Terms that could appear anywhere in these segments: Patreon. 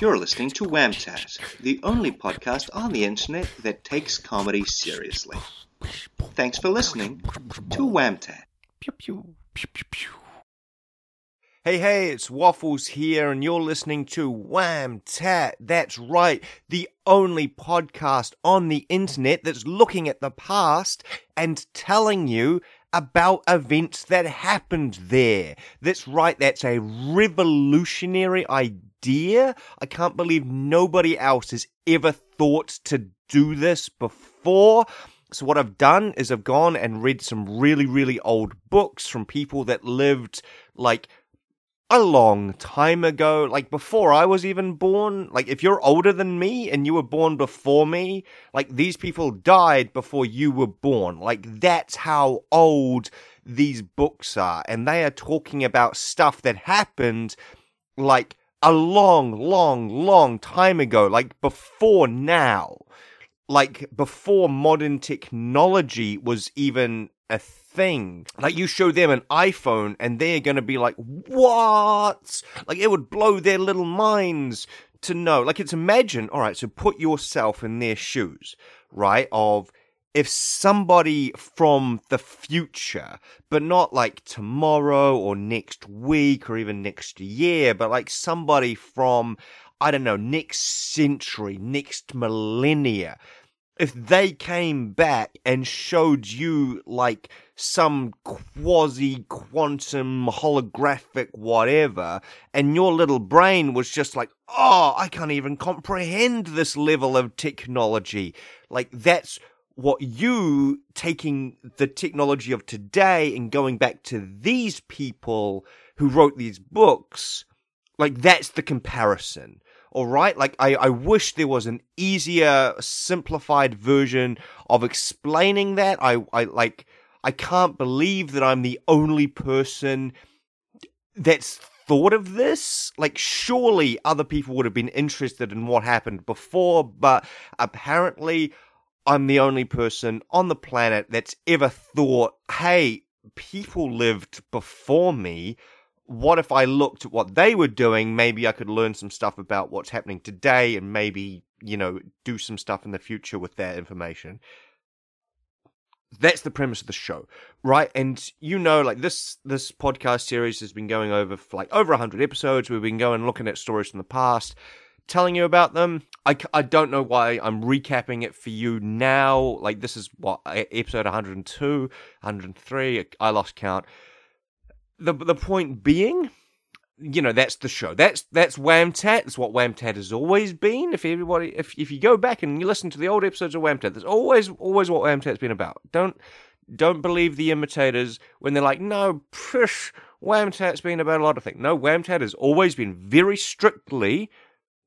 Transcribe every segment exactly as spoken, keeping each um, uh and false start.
You're listening to Whamcast, the only podcast on the internet that takes comedy seriously. Thanks for listening to Whamcast. Pew, pew, pew, pew, pew. Hey, hey, it's Waffles here, and you're listening to Wham Tat. That's right, the only podcast on the internet that's looking at the past and telling you about events that happened there. That's right, that's a revolutionary idea. I can't believe nobody else has ever thought to do this before. So what I've done is I've gone and read some really, really old books from people that lived, like, a long time ago, like before I was even born. Like, if you're older than me and you were born before me, like, these people died before you were born. Like, that's how old these books are. And they are talking about stuff that happened, like, a long, long, long time ago. Like, before now. Like, before modern technology was even a thing. Thing. Like, you show them an iPhone and they're going to be like, what? Like, it would blow their little minds to know. Like, it's imagine, all right, so put yourself in their shoes, right, of if somebody from the future, but not like tomorrow or next week or even next year, but like somebody from, I don't know, next century, next millennia, if they came back and showed you, like, some quasi-quantum holographic whatever, and your little brain was just like, oh, I can't even comprehend this level of technology. Like, that's what you taking the technology of today and going back to these people who wrote these books, like, that's the comparison. All right, like, I, I wish there was an easier, simplified version of explaining that. I, I, like, I can't believe that I'm the only person that's thought of this. Like, surely other people would have been interested in what happened before, but apparently I'm the only person on the planet that's ever thought, hey, people lived before me. What if I looked at what they were doing? Maybe I could learn some stuff about what's happening today and maybe, you know, do some stuff in the future with that information. That's the premise of the show, right? And, you know, like, this this podcast series has been going over for, like, over one hundred episodes. We've been going looking at stories from the past, telling you about them. I, I don't know why I'm recapping it for you now. Like, this is, what, episode one hundred two, one hundred three? I lost count. The the point being, you know, that's the show. That's that's Whamtat. That's what Whamtat has always been. If everybody, if if you go back and you listen to the old episodes of Whamtat, that's always always what Whamtat's been about. Don't don't believe the imitators when they're like, no, psh, Whamtat's been about a lot of things. No, Whamtat has always been very strictly,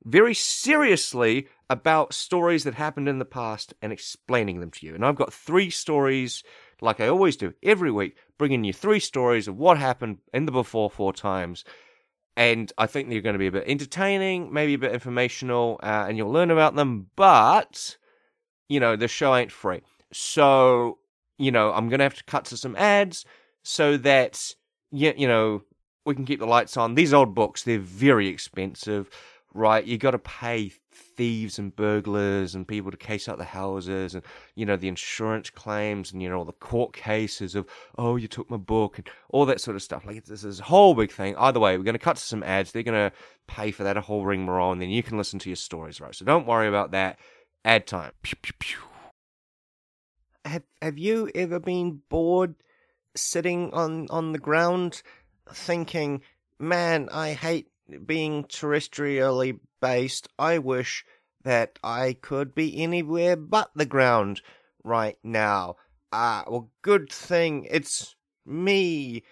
very seriously about stories that happened in the past and explaining them to you. And I've got three stories, like I always do every week, bringing you three stories of what happened in the before four times. And I think they're going to be a bit entertaining, maybe a bit informational, uh, and you'll learn about them. But, you know, the show ain't free. So, you know, I'm going to have to cut to some ads so that, you, you know, we can keep the lights on. These old books, they're very expensive, right? You got to pay thieves and burglars and people to case out the houses and, you know, the insurance claims and, you know, all the court cases of, oh, you took my book and all that sort of stuff. Like, this is a whole big thing. Either way, we're going to cut to some ads. They're going to pay for that a whole ring morale, and then you can listen to your stories, right? So don't worry about that. Ad time. Pew, pew, pew. Have, have you ever been bored sitting on, on the ground thinking, man, I hate being terrestrially based, I wish that I could be anywhere but the ground right now. Ah, well, good thing it's me,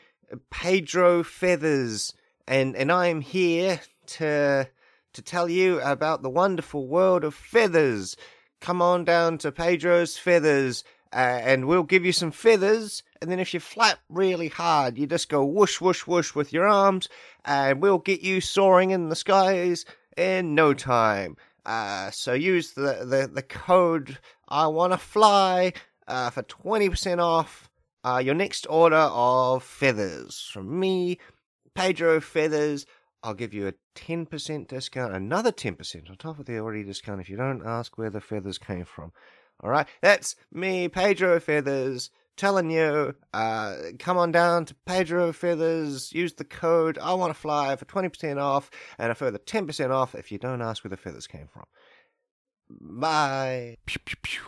Pedro Feathers, and, and I'm here to to tell you about the wonderful world of feathers. Come on down to Pedro's Feathers, uh, and we'll give you some feathers. And then if you flap really hard, you just go whoosh, whoosh, whoosh with your arms, and we'll get you soaring in the skies in no time. Uh, so use the, the, the code I Wanna Fly uh, for twenty percent off uh, your next order of feathers. From me, Pedro Feathers, I'll give you a ten percent discount, another ten percent on top of the already discount if you don't ask where the feathers came from. All right, that's me, Pedro Feathers, telling you, uh, come on down to Pedro Feathers, use the code I Want to Fly for twenty percent off and a further ten percent off if you don't ask where the feathers came from. Bye. Pew, pew, pew.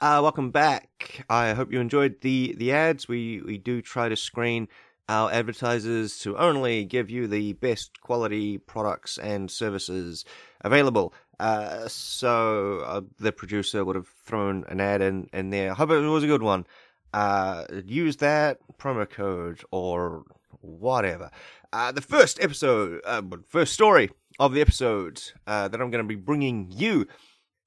Uh, welcome back. I hope you enjoyed the, the ads. We, we do try to screen our advertisers to only give you the best quality products and services available. Uh, so uh, the producer would have thrown an ad in, in there. I hope it was a good one. Uh, use that promo code or whatever. Uh, the first episode, uh, first story of the episode uh, that I'm going to be bringing you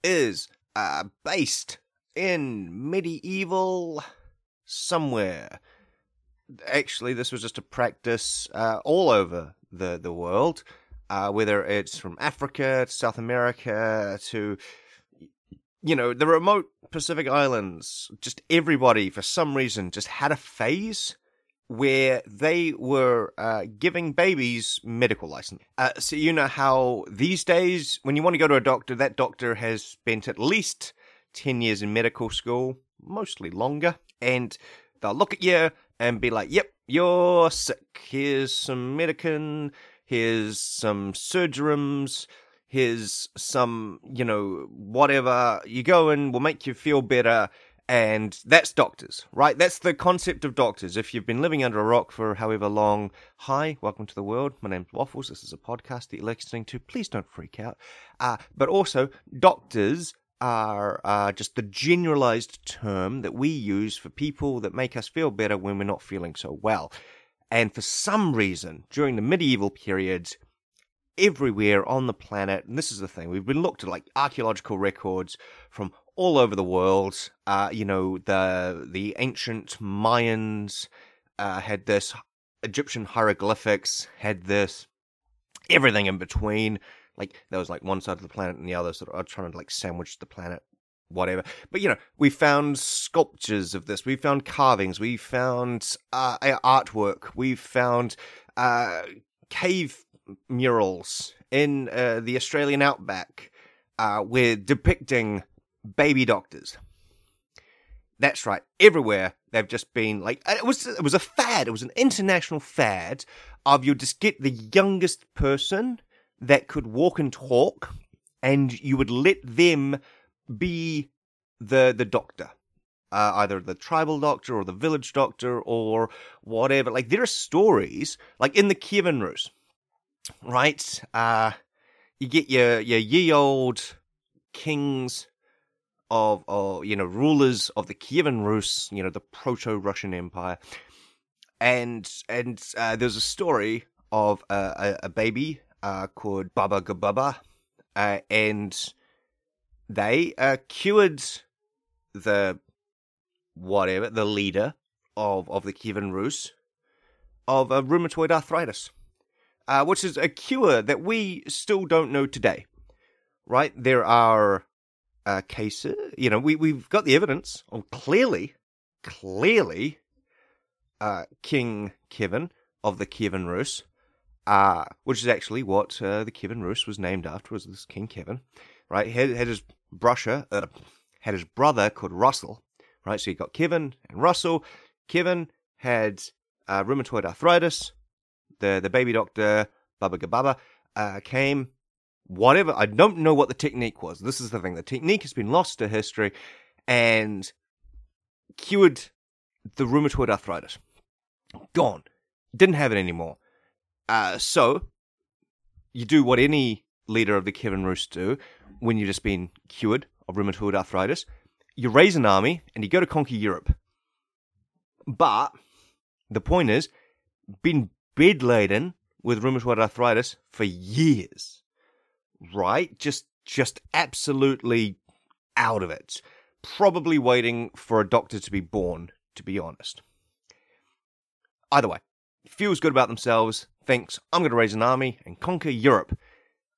is uh, based in medieval somewhere. Actually, this was just a practice uh, all over the, the world, uh, whether it's from Africa to South America to, you know, the remote Pacific Islands. Just everybody, for some reason, just had a phase where they were uh, giving babies medical license. Uh, so you know how these days, when you want to go to a doctor, that doctor has spent at least ten years in medical school, mostly longer, and they'll look at you and be like, yep, you're sick. Here's some medicin. Here's some surgerums. Here's some, you know, whatever. You go in, we'll make you feel better. And that's doctors, right? That's the concept of doctors. If you've been living under a rock for however long, hi, welcome to the world. My name's Waffles. This is a podcast that you're listening to. Please don't freak out. Uh, but also, doctors are uh, just the generalized term that we use for people that make us feel better when we're not feeling so well. And for some reason, during the medieval periods, everywhere on the planet, and this is the thing, we've been looked at like archaeological records from all over the world. Uh, you know, the the ancient Mayans uh, had this, Egyptian hieroglyphics had this, everything in between. Like, there was, like, one side of the planet and the other, sort of trying to, like, sandwich the planet, whatever. But, you know, we found sculptures of this. We found carvings. We found uh, artwork. We found uh, cave murals in uh, the Australian outback uh, where depicting baby doctors. That's right. Everywhere, they've just been, like, it was, it was a fad. It was an international fad of you just get the youngest person that could walk and talk, and you would let them be the the doctor, uh, either the tribal doctor or the village doctor or whatever. Like, there are stories, like in the Kievan Rus, right? Uh, you get your, your ye old kings of, or, you know, rulers of the Kievan Rus, you know, the proto-Russian Empire. And, and uh, there's a story of a, a, a baby Uh, called Baba Gababa, uh, and they uh, cured the whatever the leader of of the Kievan Rus of uh, rheumatoid arthritis, uh, which is a cure that we still don't know today. Right, there are uh, cases. You know, we we've got the evidence. Oh, clearly, clearly, uh, King Kievan of the Kievan Rus. Uh, which is actually what uh, the Kievan Rus was named after, was this King Kievan, right? Had, had his brusher, uh, had his brother called Russell, right? So you got Kievan and Russell. Kievan had uh, rheumatoid arthritis. The the baby doctor, Baba Gababa, uh, came, whatever. I don't know what the technique was. This is the thing. The technique has been lost to history and cured the rheumatoid arthritis. Gone. Didn't have it anymore. Uh, so, you do what any leader of the Kievan Rus do when you've just been cured of rheumatoid arthritis. You raise an army, and you go to conquer Europe. But, the point is, been bedladen with rheumatoid arthritis for years, right? Just, just absolutely out of it. Probably waiting for a doctor to be born, to be honest. Either way, feels good about themselves, thinks, I'm going to raise an army and conquer Europe.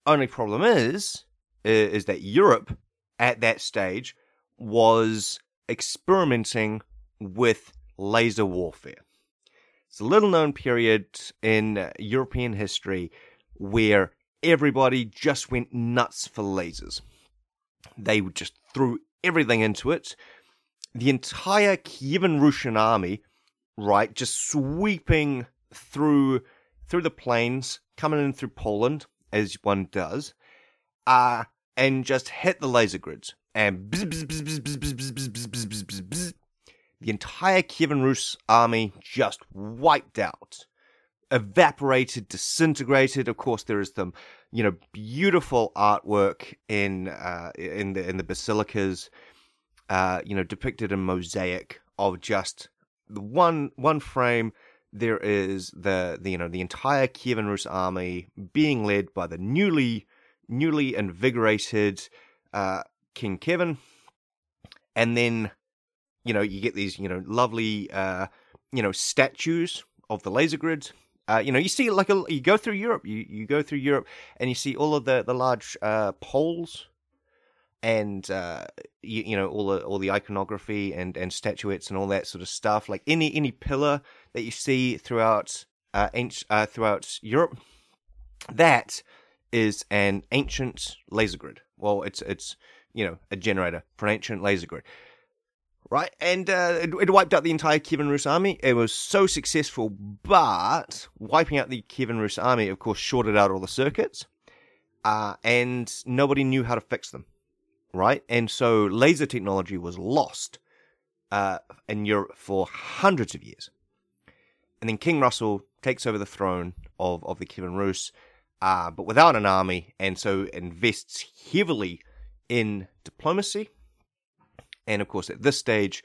Only problem is, is that Europe at that stage was experimenting with laser warfare. It's a little known period in European history where everybody just went nuts for lasers. They just threw everything into it. The entire Kievan Rusian army, right, just sweeping through through the plains, coming in through Poland, as one does, uh, and just hit the laser grids. And bzz, bzz, bzz, bzz, bzz, bzz, bzz, bzz, bzz, bzz, bzz, bzz. The entire Kievan Rus army just wiped out, evaporated, disintegrated. Of course, there is them, you know, beautiful artwork in uh, in the in the basilicas, uh, you know, depicted in mosaic of just the one one frame. There is the, the you know the entire Kievan Rus army being led by the newly newly invigorated uh, King Kevin, and then, you know, you get these, you know, lovely, uh, you know, statues of the laser grids. Uh, you know, you see, like, a, you go through Europe, you, you go through Europe, and you see all of the, the large uh, poles and, uh, you, you know, all the, all the iconography and, and statuettes and all that sort of stuff. Like, any any pillar that you see throughout uh, ancient, uh, throughout Europe, that is an ancient laser grid. Well, it's, it's you know, a generator for an ancient laser grid. Right, and uh, it, it wiped out the entire Kievan Rus army. It was so successful, but wiping out the Kievan Rus army, of course, shorted out all the circuits, uh, and nobody knew how to fix them, right? And so laser technology was lost uh, in Europe for hundreds of years. And then King Russell takes over the throne of, of the Kievan Rus, uh, but without an army, and so invests heavily in diplomacy. And, of course, at this stage,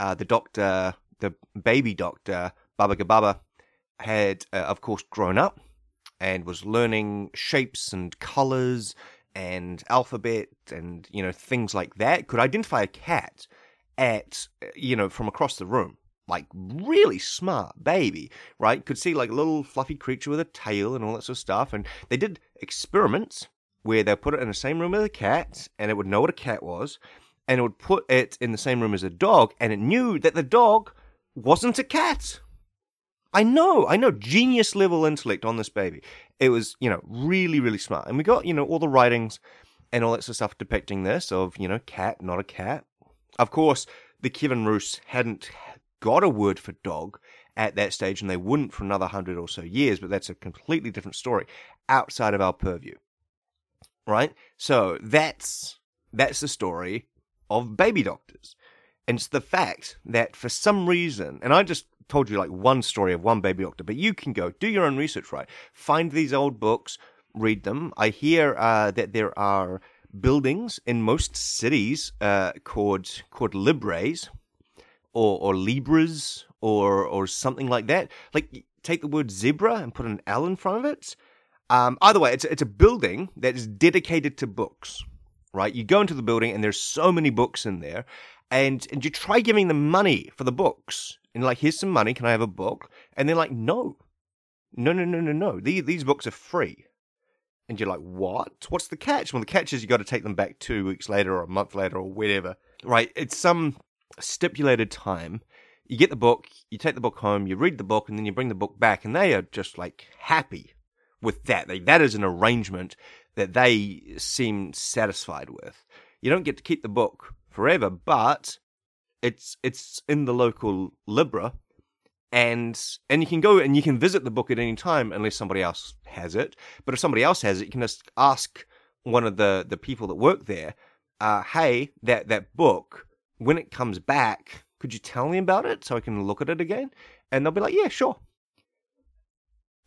uh, the doctor, the baby doctor, Baba Gababa, had, uh, of course, grown up and was learning shapes and colors and alphabet and, you know, things like that. Could identify a cat at, you know, from across the room. Like, really smart baby, right? Could see, like, a little fluffy creature with a tail and all that sort of stuff. And they did experiments where they put it in the same room as a cat and it would know what a cat was. And it would put it in the same room as a dog, and it knew that the dog wasn't a cat. I know, I know, genius level intellect on this baby. It was, you know, really, really smart. And we got, you know, all the writings and all that sort of stuff depicting this of, you know, cat, not a cat. Of course, the Kievan Rus hadn't got a word for dog at that stage, and they wouldn't for another hundred or so years, but that's a completely different story outside of our purview, right? So that's that's the story of baby doctors. And it's the fact that for some reason, and I just told you like one story of one baby doctor, but you can go do your own research, right? Find these old books, read them. I hear uh, that there are buildings in most cities uh, called called libres or, or libras or or something like that. Like, take the word zebra and put an L in front of it. Um, either way, it's it's a building that is dedicated to books. Right, you go into the building and there's so many books in there, and, and you try giving them money for the books, and like, here's some money, can I have a book? And they're like, no, no, no, no, no, no. These these books are free, and you're like, what? What's the catch? Well, the catch is you got to take them back two weeks later or a month later or whatever. Right, it's some stipulated time. You get the book, you take the book home, you read the book, and then you bring the book back, and they are just like happy with that. They, that is an arrangement that they seem satisfied with. You don't get to keep the book forever, but it's it's in the local Libra, and and you can go and you can visit the book at any time unless somebody else has it. But if somebody else has it, you can just ask one of the, the people that work there, uh, hey, that, that book, when it comes back, could you tell me about it so I can look at it again? And they'll be like, yeah, sure.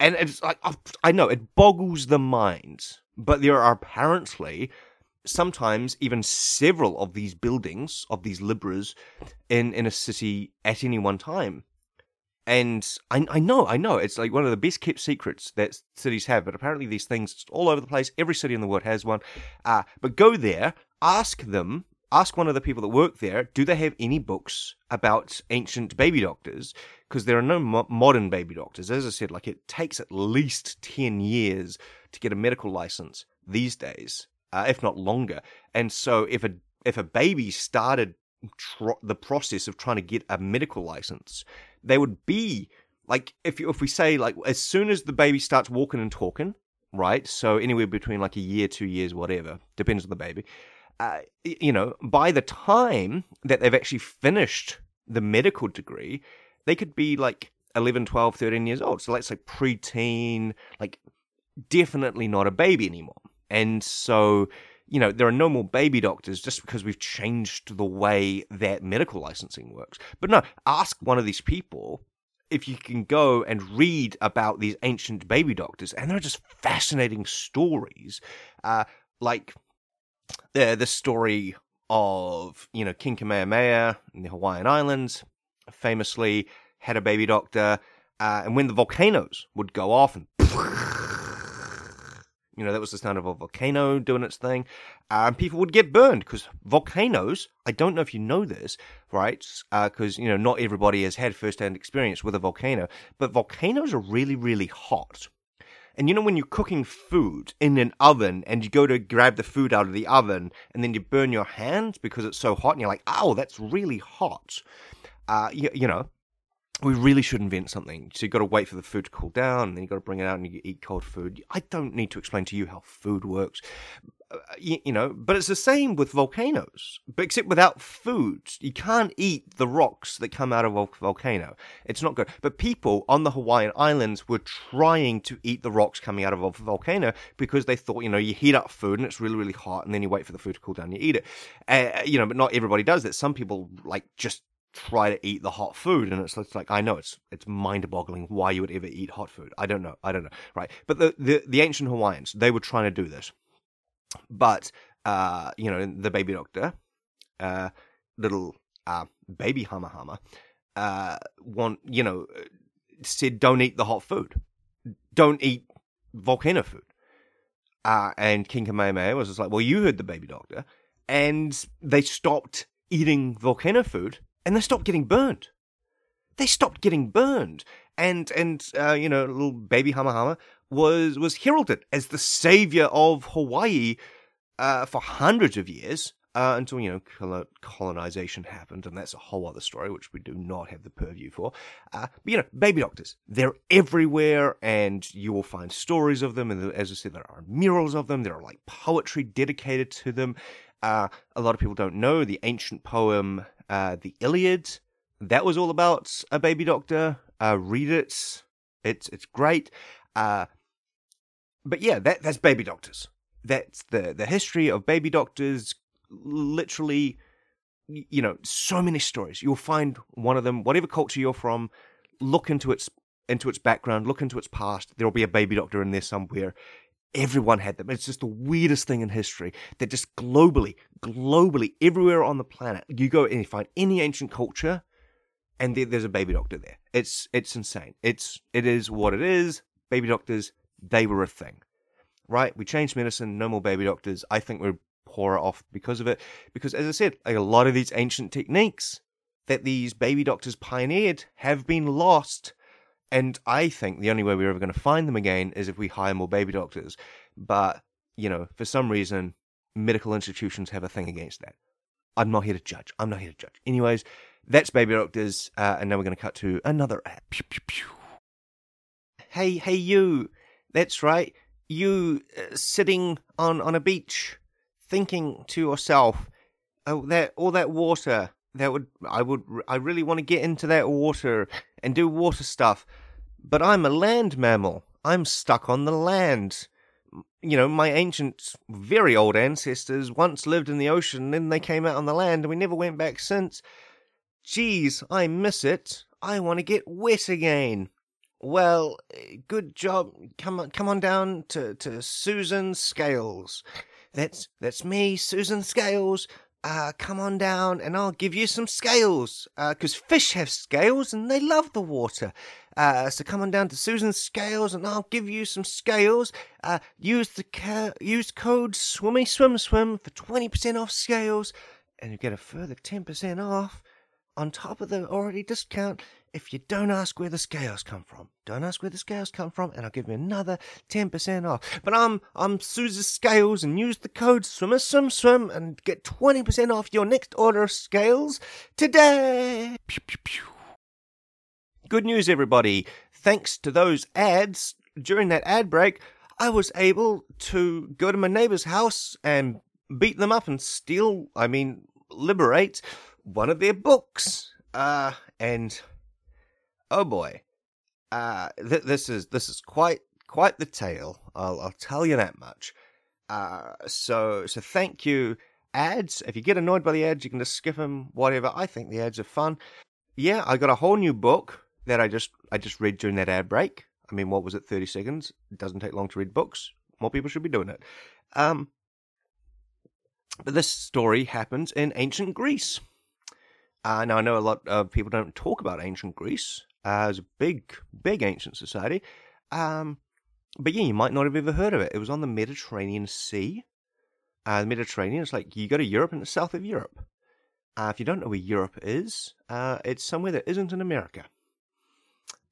And it's like, I know, it boggles the mind. But there are apparently sometimes even several of these buildings, of these libras, in, in a city at any one time. And I, I know, I know, it's like one of the best kept secrets that cities have, but apparently these things, it's all over the place, every city in the world has one. Uh, but go there, ask them, ask one of the people that work there, do they have any books about ancient baby doctors? Because there are no mo- modern baby doctors. As I said, like, it takes at least ten years to get a medical license these days, uh, if not longer. And so if a if a baby started tr- the process of trying to get a medical license, they would be like, if you, if we say, like, as soon as the baby starts walking and talking, right, so anywhere between, like, a year, two years, whatever, depends on the baby, uh, you know, by the time that they've actually finished the medical degree, they could be, like, eleven, twelve, thirteen years old. So let's say preteen, like, definitely not a baby anymore. And so, you know, there are no more baby doctors just because we've changed the way that medical licensing works. But no, ask one of these people if you can go and read about these ancient baby doctors, and they're just fascinating stories, uh, like uh, the story of, you know, King Kamehameha in the Hawaiian Islands, famously had a baby doctor, uh, and when the volcanoes would go off and... You know, that was the sound of a volcano doing its thing. Um, people would get burned because volcanoes, I don't know if you know this, right? Because, uh, you know, not everybody has had first-hand experience with a volcano. But volcanoes are really, really hot. And, you know, when you're cooking food in an oven and you go to grab the food out of the oven and then you burn your hand because it's so hot and you're like, oh, that's really hot. Uh, you, you know, we really should invent something. So you've got to wait for the food to cool down, and then you've got to bring it out and you eat cold food. I don't need to explain to you how food works, uh, you, you know, but it's the same with volcanoes, but except without food. You can't eat the rocks that come out of a volcano. It's not good. But people on the Hawaiian Islands were trying to eat the rocks coming out of a volcano because they thought, you know, you heat up food and it's really, really hot, and then you wait for the food to cool down and you eat it. Uh, you know, but not everybody does that. Some people, like, just try to eat the hot food, and it's like, I know it's it's mind-boggling why you would ever eat hot food. I don't know, I don't know, right? But the the, the ancient Hawaiians, they were trying to do this, but uh, you know, the baby doctor, uh, little uh, baby hama hama, uh, want you know, said don't eat the hot food, don't eat volcano food, uh, and King Kamehameha was just like, well, you heard the baby doctor, and they stopped eating volcano food. And they stopped getting burned. They stopped getting burned. And, and uh, you know, little baby Hamahama was was heralded as the savior of Hawaii uh, for hundreds of years uh, until, you know, colonization happened. And that's a whole other story, which we do not have the purview for. Uh, but, you know, baby doctors, they're everywhere. And you will find stories of them. And as I said, there are murals of them. There are, like, poetry dedicated to them. Uh, a lot of people don't know the ancient poem... Uh, the Iliad, that was all about a baby doctor. Uh, read it. It's it's great. Uh, but yeah, that that's baby doctors. That's the, the history of baby doctors. Literally, you know, so many stories. You'll find one of them. Whatever culture you're from, look into its into its background, look into its past. There'll be a baby doctor in there somewhere. Everyone had them. It's just the weirdest thing in history that just globally, globally, everywhere on the planet, you go and you find any ancient culture and there, there's a baby doctor there. It's it's insane. It's, it is what it is. Baby doctors, they were a thing, right? We changed medicine, no more baby doctors. I think we're poorer off because of it. Because as I said, like, a lot of these ancient techniques that these baby doctors pioneered have been lost. And I think the only way we're ever going to find them again is if we hire more baby doctors. But, you know, for some reason, medical institutions have a thing against that. I'm not here to judge. I'm not here to judge. Anyways, that's baby doctors. Uh, and now we're going to cut to another ad. Pew, pew, pew. Hey, hey, you. That's right. You uh, sitting on, on a beach thinking to yourself, oh, that all that water... That would I would I really want to get into that water and do water stuff, but I'm a land mammal. I'm stuck on the land. You know, my ancient, very old ancestors once lived in the ocean, then they came out on the land, and we never went back since. Geez, I miss it. I want to get wet again. Well, good job. Come on, come on down to, to Susan Scales. That's that's me, Susan Scales. Uh, come on down and I'll give you some scales, because uh, fish have scales and they love the water. Uh, so come on down to Susan Scales and I'll give you some scales. Uh, use the ca- use code SWIMMYSWIMSWIM for twenty percent off scales, and you get a further ten percent off on top of the already discount if you don't ask where the scales come from. Don't ask where the scales come from, and I'll give you another ten percent off. But I'm I'm Susan Scales, and use the code SWIMMYSWIMSWIM and get twenty percent off your next order of scales today. Pew, pew, pew. Good news, everybody. Thanks to those ads, during that ad break, I was able to go to my neighbor's house and beat them up and steal, I mean, liberate one of their books. Uh, and, oh boy, uh, th- this is this is quite quite the tale. I'll, I'll tell you that much. Uh, so so thank you, ads. If you get annoyed by the ads, you can just skip them, whatever. I think the ads are fun. Yeah, I got a whole new book that I just I just read during that ad break. I mean, what was it, thirty seconds? It doesn't take long to read books. More people should be doing it. Um, but this story happens in ancient Greece. Uh, now, I know a lot of people don't talk about ancient Greece. Uh, it was a big, big ancient society. Um, but yeah, you might not have ever heard of it. It was on the Mediterranean Sea. Uh, the Mediterranean is like, you go to Europe and it's south of Europe. Uh, if you don't know where Europe is, uh, it's somewhere that isn't in America.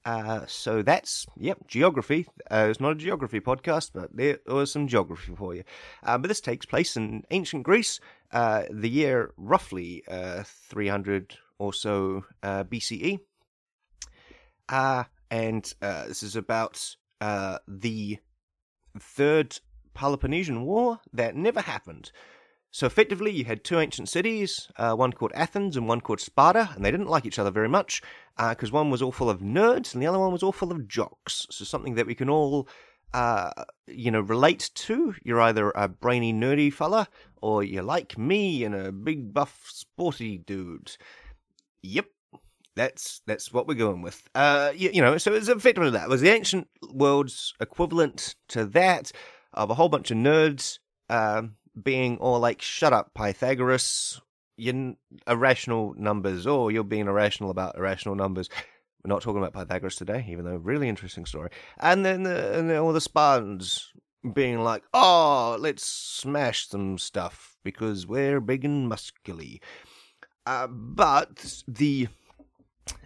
Uh, so that's, yep, geography. Uh, it's not a geography podcast, but there was some geography for you. Uh, but this takes place in ancient Greece, uh, the year roughly uh, three hundred or so uh, B C E. Uh, and uh, this is about uh, the Third Peloponnesian War that never happened. So effectively, you had two ancient cities, uh, one called Athens and one called Sparta, and they didn't like each other very much because uh, one was all full of nerds and the other one was all full of jocks. So something that we can all, uh, you know, relate to. You're either a brainy, nerdy fella or you're like me and a big, buff, sporty dude. Yep, that's that's what we're going with. Uh, you, you know, so it's effectively that. It was the ancient world's equivalent to that of a whole bunch of nerds, um... being all like, shut up, Pythagoras, you're irrational numbers, or you're being irrational about irrational numbers. We're not talking about Pythagoras today, even though, really interesting story. And then, the, and then all the Spartans being like, oh, let's smash some stuff because we're big and muscly. Uh, but the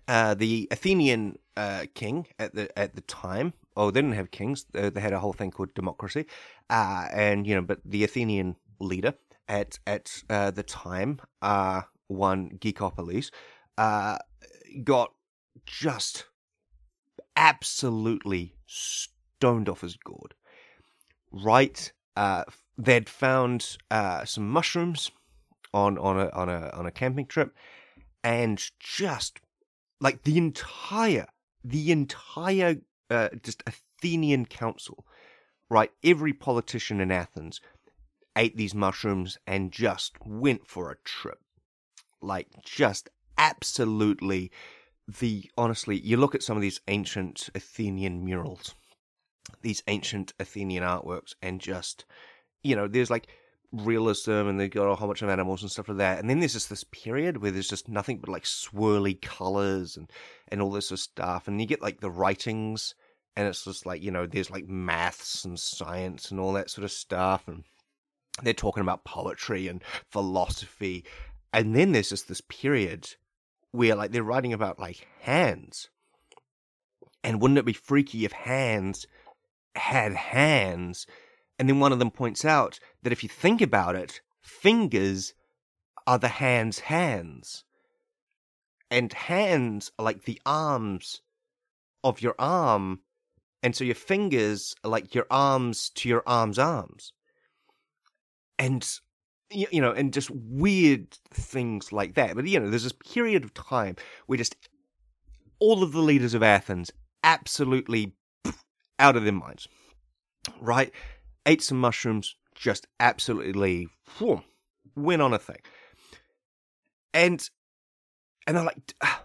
uh, the Athenian uh, king at the at the time, oh, they didn't have kings. They had a whole thing called democracy. Uh, and, you know, but the Athenian leader at at uh, the time, uh, one Geekopolis, uh, got just absolutely stoned off his gourd. Right? Uh, they'd found uh, some mushrooms on, on, a, on, a, on a camping trip. And just, like, the entire, the entire... Uh, just Athenian council, right? Every politician in Athens ate these mushrooms and just went for a trip. Like, just absolutely the, honestly, you look at some of these ancient Athenian murals, these ancient Athenian artworks, and just, you know, there's like realism and they've got a whole bunch of animals and stuff like that. And then there's just this period where there's just nothing but like swirly colors and, and all this sort of stuff. And you get like the writings and it's just like, you know, there's like maths and science and all that sort of stuff. And they're talking about poetry and philosophy. And then there's just this period where like they're writing about like hands. And wouldn't it be freaky if hands had hands? And then one of them points out that if you think about it, fingers are the hand's hands. And hands are like the arms of your arm. And so your fingers are like your arms to your arm's arms. And, you know, and just weird things like that. But, you know, there's this period of time where just all of the leaders of Athens absolutely out of their minds, right? Ate some mushrooms, just absolutely whew, went on a thing. And and they're like, ah,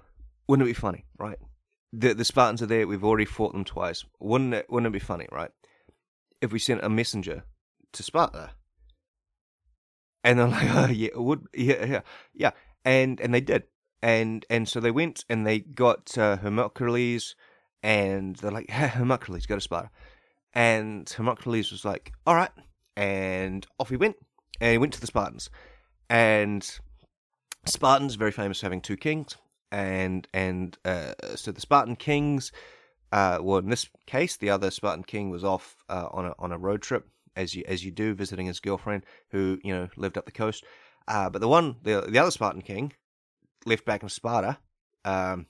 wouldn't it be funny, right? The the Spartans are there, we've already fought them twice. Wouldn't it, wouldn't it be funny, right? If we sent a messenger to Sparta. And they're like, oh yeah, it would yeah, yeah, yeah. And and they did. And and so they went and they got uh, Hermocrates, and they're like, hey, Hermocrates, go to Sparta. And Hermocrates was like, all right. And off he went. And he went to the Spartans. And Spartans, very famous for having two kings. And and uh, so the Spartan kings, uh, well, in this case, the other Spartan king was off uh, on a on a road trip, as you as you do, visiting his girlfriend who, you know, lived up the coast. Uh, but the one, the, the other Spartan king left back in Sparta, um,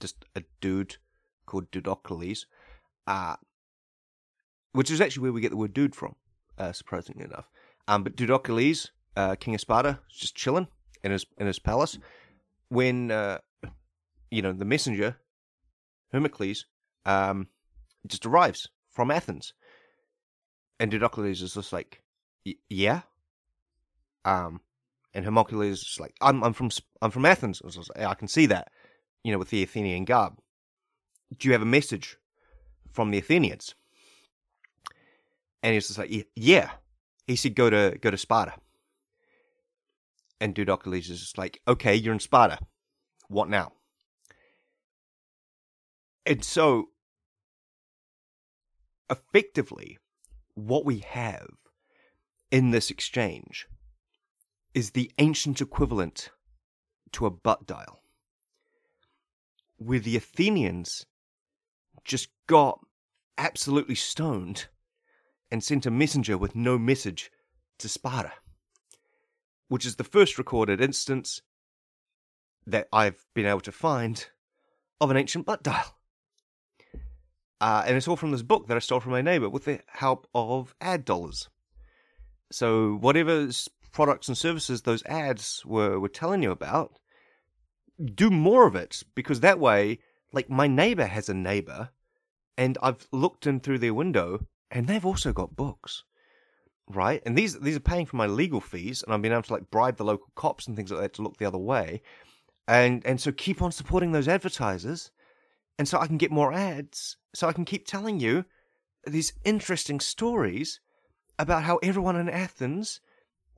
just a dude called Dudocles, uh, which is actually where we get the word dude from, uh, surprisingly enough. Um, but Dudocles, uh, king of Sparta, is just chilling in his in his palace when uh, you know the messenger Hermocles um, just arrives from Athens, and Dudocles is just like, yeah, um, and Hermocles is just like, I'm I'm from I'm from Athens. I, was like, I can see that, you know, with the Athenian garb. Do you have a message from the Athenians? And he's just like, yeah. yeah. He said, go to go to Sparta. And Dudocles is just like, okay, you're in Sparta. What now? And so, effectively, what we have in this exchange is the ancient equivalent to a butt dial, where the Athenians just got absolutely stoned and sent a messenger with no message to Sparta, which is the first recorded instance that I've been able to find of an ancient butt dial. Uh, and it's all from this book that I stole from my neighbour with the help of ad dollars. So whatever products and services those ads were, were telling you about, do more of it, because that way, like, my neighbour has a neighbour, and I've looked in through their window, and they've also got books, right? And these these are paying for my legal fees, and I've been able to, like, bribe the local cops and things like that to look the other way. And and so keep on supporting those advertisers, and so I can get more ads, so I can keep telling you these interesting stories about how everyone in Athens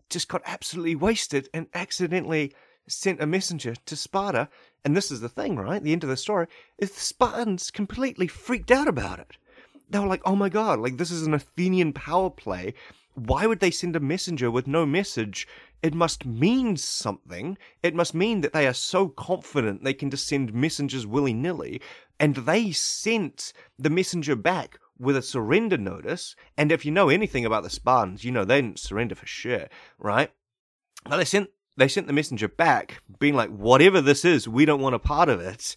just got absolutely wasted and accidentally sent a messenger to Sparta. And this is the thing, right? The end of the story is the Spartans completely freaked out about it. They were like, oh my god, like, this is an Athenian power play. Why would they send a messenger with no message? It must mean something. It must mean that they are so confident they can just send messengers willy-nilly. And they sent the messenger back with a surrender notice. And if you know anything about the Spartans, you know they didn't surrender for shit, right? But they sent, they sent the messenger back being like, whatever this is, we don't want a part of it.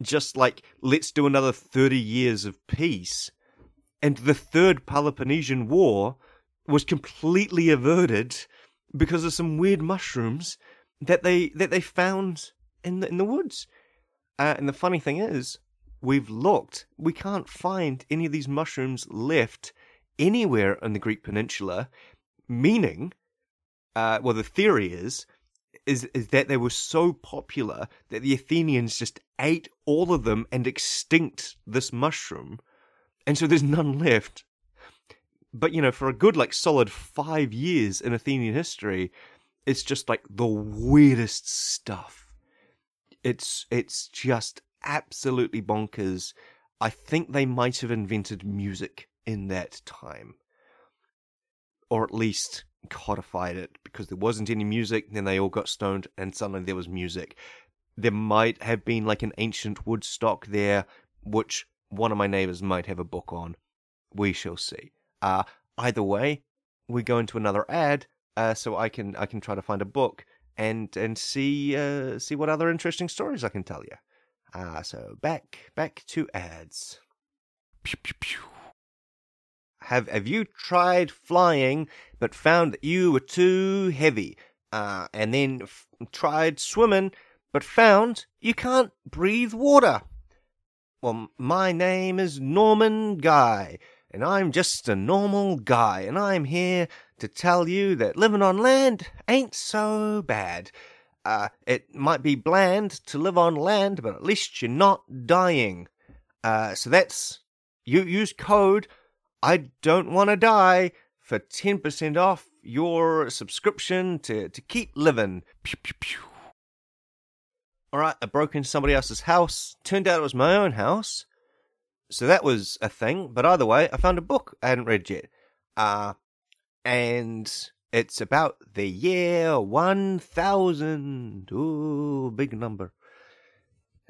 Just like, let's do another thirty years of peace. And the Third Peloponnesian War was completely averted because of some weird mushrooms that they that they found in the, in the woods. Uh, and the funny thing is, we've looked. We can't find any of these mushrooms left anywhere on the Greek peninsula, meaning, uh, well, the theory is, is, is that they were so popular that the Athenians just ate all of them and extinct this mushroom. And so there's none left. But, you know, for a good, like, solid five years in Athenian history, it's just, like, the weirdest stuff. It's it's just absolutely bonkers. I think they might have invented music in that time. Or at least codified it, because there wasn't any music, then they all got stoned, and suddenly there was music. There might have been, like, an ancient Woodstock there, which one of my neighbors might have a book on. We shall see. Uh, either way, we go into another ad, uh, so I can I can try to find a book and and see uh, see what other interesting stories I can tell you. Uh, so back back to ads. Pew, pew, pew. Have have you tried flying but found that you were too heavy? Uh, and then f- tried swimming but found you can't breathe water? Well, my name is Norman Guy. And I'm just a normal guy, and I'm here to tell you that living on land ain't so bad. Uh, it might be bland to live on land, but at least you're not dying. Uh, so that's, you use code I don't want to die for ten percent off your subscription to, to keep living. Pew, pew, pew. Alright, I broke into somebody else's house. Turned out it was my own house. So that was a thing, but either way, I found a book I hadn't read yet. Uh, and it's about the year one thousand. Ooh, big number.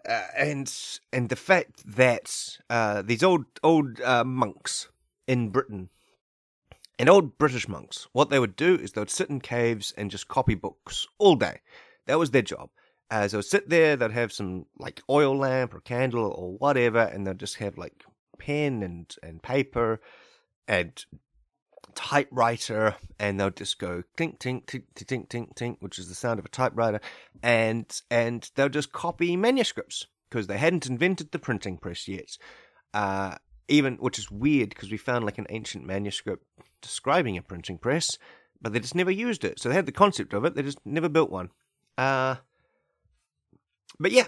Uh, and and the fact that uh, these old, old uh, monks in Britain, and old British monks, what they would do is they would sit in caves and just copy books all day. That was their job. Uh, so sit there, they'd have some like oil lamp or candle or whatever, and they'd just have like pen and, and paper and typewriter, and they'll just go tink, tink, tink, tink, tink, tink, which is the sound of a typewriter, and and they'll just copy manuscripts because they hadn't invented the printing press yet. Uh, even which is weird because we found like an ancient manuscript describing a printing press, but they just never used it. So they had the concept of it, they just never built one. Uh, but yeah,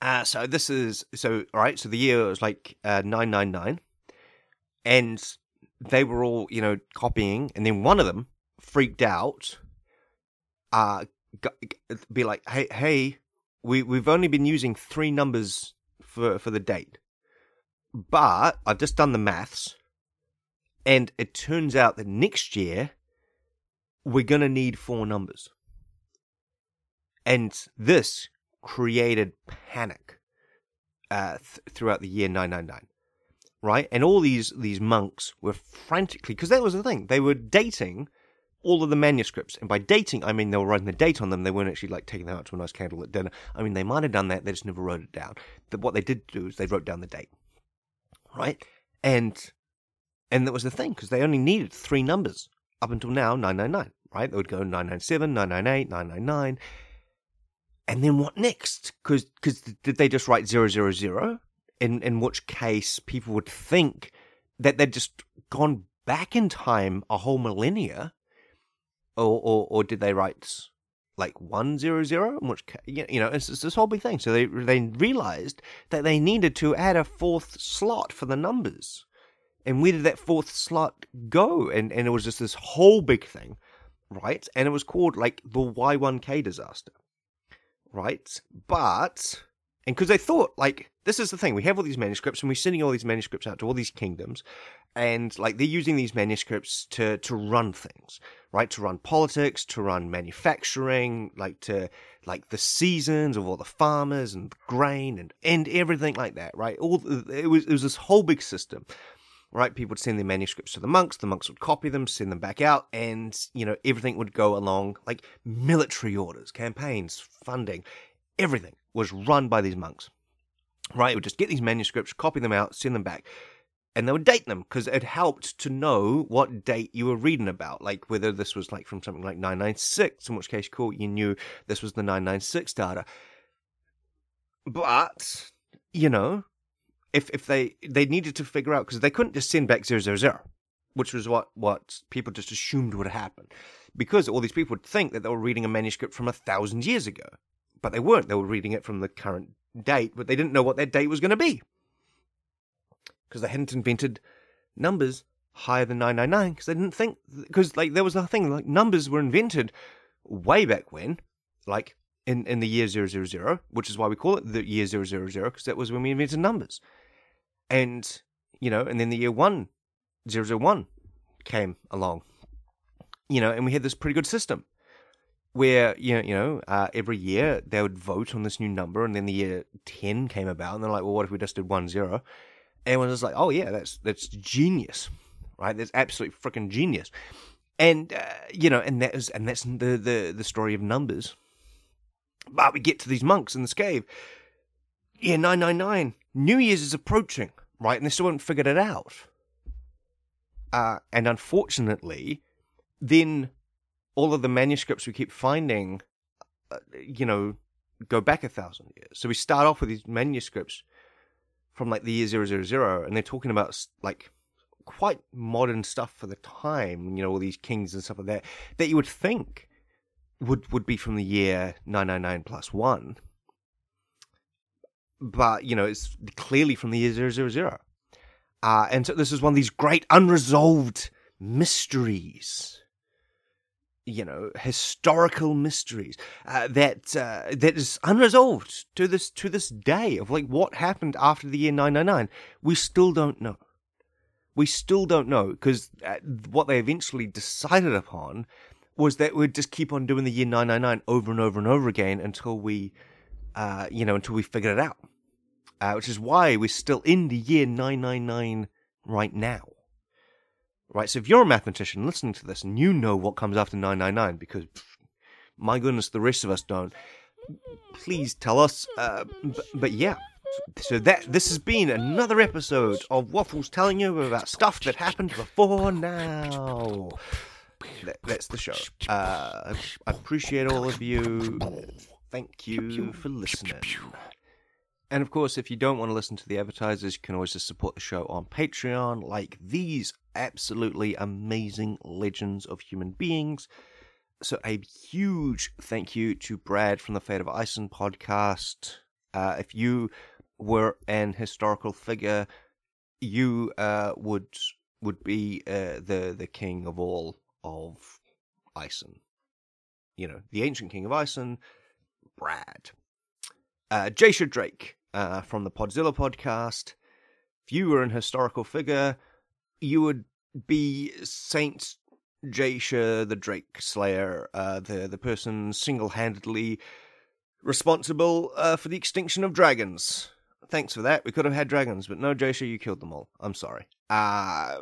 uh, so this is so all right. So the year was like uh, nine nine nine, and they were all, you know, copying, and then one of them freaked out, uh, be like, hey, hey, we, we've only been using three numbers for, for the date, but I've just done the maths, and it turns out that next year, we're going to need four numbers. And this created panic uh, th- throughout the year nine nine nine. Right, and all these these monks were frantically, because that was the thing, they were dating all of the manuscripts, and by dating I mean they were writing the date on them. They weren't actually like taking them out to a nice candle at dinner. I mean, they might have done that, they just never wrote it down. But what they did do is they wrote down the date, right? And and that was the thing, because they only needed three numbers up until now, nine nine nine, right? They would go nine nine seven, nine nine eight, nine nine nine, and then what next? Because because did they just write zero zero zero? In in which case people would think that they'd just gone back in time a whole millennia, or or, or did they write like one zero zero? In which case, you know, it's, it's this whole big thing. So they they realized that they needed to add a fourth slot for the numbers, and where did that fourth slot go? And and it was just this whole big thing, right? And it was called like the Y one K disaster, right? But and because they thought, like, this is the thing, we have all these manuscripts, and we're sending all these manuscripts out to all these kingdoms, and, like, they're using these manuscripts to, to run things, right? To run politics, to run manufacturing, like, to, like, the seasons of all the farmers and the grain and, and everything like that, right? All it was, it was this whole big system, right? People would send their manuscripts to the monks, the monks would copy them, send them back out, and, you know, everything would go along, like, military orders, campaigns, funding, everything was run by these monks, right? It would just get these manuscripts, copy them out, send them back, and they would date them, because it helped to know what date you were reading about, like whether this was like from something like nine nine six, in which case, cool, you knew this was the nine nine six data. But, you know, if if they, they needed to figure out, because they couldn't just send back zero zero zero, which was what, what people just assumed would happen, because all these people would think that they were reading a manuscript from a thousand years ago. But they weren't. They were reading it from the current date, but they didn't know what that date was going to be, because they hadn't invented numbers higher than nine nine nine, because they didn't think, because like there was the thing, like numbers were invented way back when, like in, in the year zero zero zero, which is why we call it the year zero zero zero, because that was when we invented numbers. And, you know, and then the year one thousand one came along, you know, and we had this pretty good system, where, you know, you know uh, every year they would vote on this new number, and then the year ten came about, and they're like, well, what if we just did one zero? Everyone's just like, oh yeah, that's that's genius, right? That's absolutely freaking genius. And, uh, you know, and that is, and that's the, the, the story of numbers. But we get to these monks in this cave. Yeah, nine nine nine, New Year's is approaching, right? And they still haven't figured it out. Uh, and unfortunately, then all of the manuscripts we keep finding, uh, you know, go back a thousand years. So we start off with these manuscripts from like the year zero zero zero, and they're talking about like quite modern stuff for the time, you know, all these kings and stuff like that, that you would think would, would be from the year nine nine nine plus one. But, you know, it's clearly from the year zero zero zero. Uh, and so this is one of these great unresolved mysteries, you know, historical mysteries uh, that uh, that is unresolved to this to this day, of like what happened after the year nine nine nine. We still don't know. We still don't know, because uh, what they eventually decided upon was that we'd just keep on doing the year nine nine nine over and over and over again until we, uh, you know, until we figured it out. Uh, which is why we're still in the year nine nine nine right now. Right, so if you're a mathematician listening to this and you know what comes after nine nine nine, because pff, my goodness, the rest of us don't, please tell us. Uh, b- but yeah, so that this has been another episode of Waffles telling you about stuff that happened before now. That, that's the show. Uh, I appreciate all of you. Thank you for listening. And of course, if you don't want to listen to the advertisers, you can always just support the show on Patreon, like these absolutely amazing legends of human beings. So a huge thank you to Brad from the Fate of Ison podcast. Uh, if you were an historical figure, you uh, would would be uh, the, the king of all of Ison. You know, the ancient king of Ison, Brad. Uh, Jasha Drake uh, from the Podzilla podcast. If you were an historical figure, you would be Saint Jasha the Drake Slayer, uh, the, the person single-handedly responsible uh, for the extinction of dragons. Thanks for that. We could have had dragons, but no, Jasha, you killed them all. I'm sorry. Uh,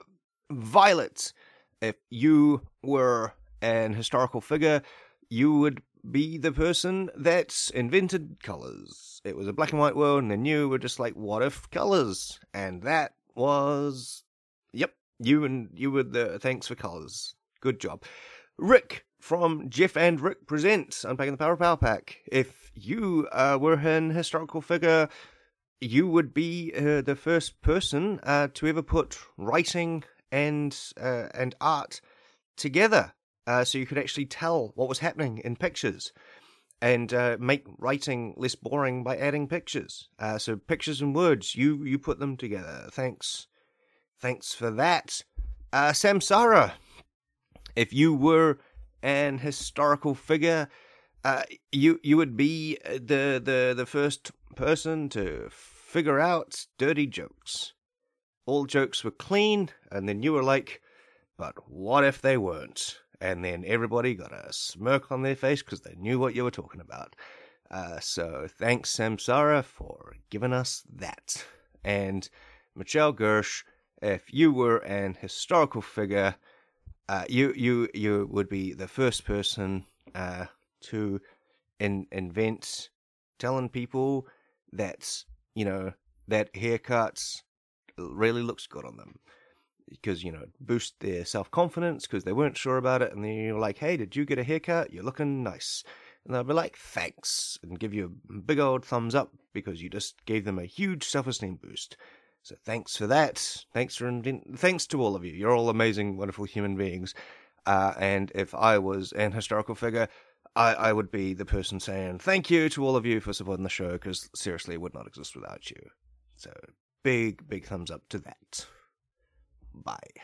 Violet, if you were an historical figure, you would be the person that invented colours. It was a black and white world, and then you were just like, what if colours? And that was, yep, you and you were the, thanks for colours. Good job. Rick from Jeff and Rick Presents Unpacking the Power of Power Pack. If you uh, were an historical figure, you would be uh, the first person uh, to ever put writing and uh, and art together. Uh, so you could actually tell what was happening in pictures and uh, make writing less boring by adding pictures. Uh, so pictures and words, you you put them together. Thanks. Thanks for that. Uh, Samsara, if you were an historical figure, uh, you you would be the, the, the first person to figure out dirty jokes. All jokes were clean, and then you were like, but what if they weren't? And then everybody got a smirk on their face because they knew what you were talking about. Uh, so thanks, Samsara, for giving us that. And Michelle Gersh, if you were an historical figure, uh, you you you would be the first person uh, to in, invent telling people that, you know, that haircuts really looks good on them. Because, you know, boost their self-confidence because they weren't sure about it. And then you're like, hey, did you get a haircut? You're looking nice. And they'll be like, thanks. And give you a big old thumbs up because you just gave them a huge self-esteem boost. So thanks for that. Thanks for invent- thanks to all of you. You're all amazing, wonderful human beings. Uh, and if I was an historical figure, I, I would be the person saying thank you to all of you for supporting the show because, seriously, it would not exist without you. So big, big thumbs up to that. Bye.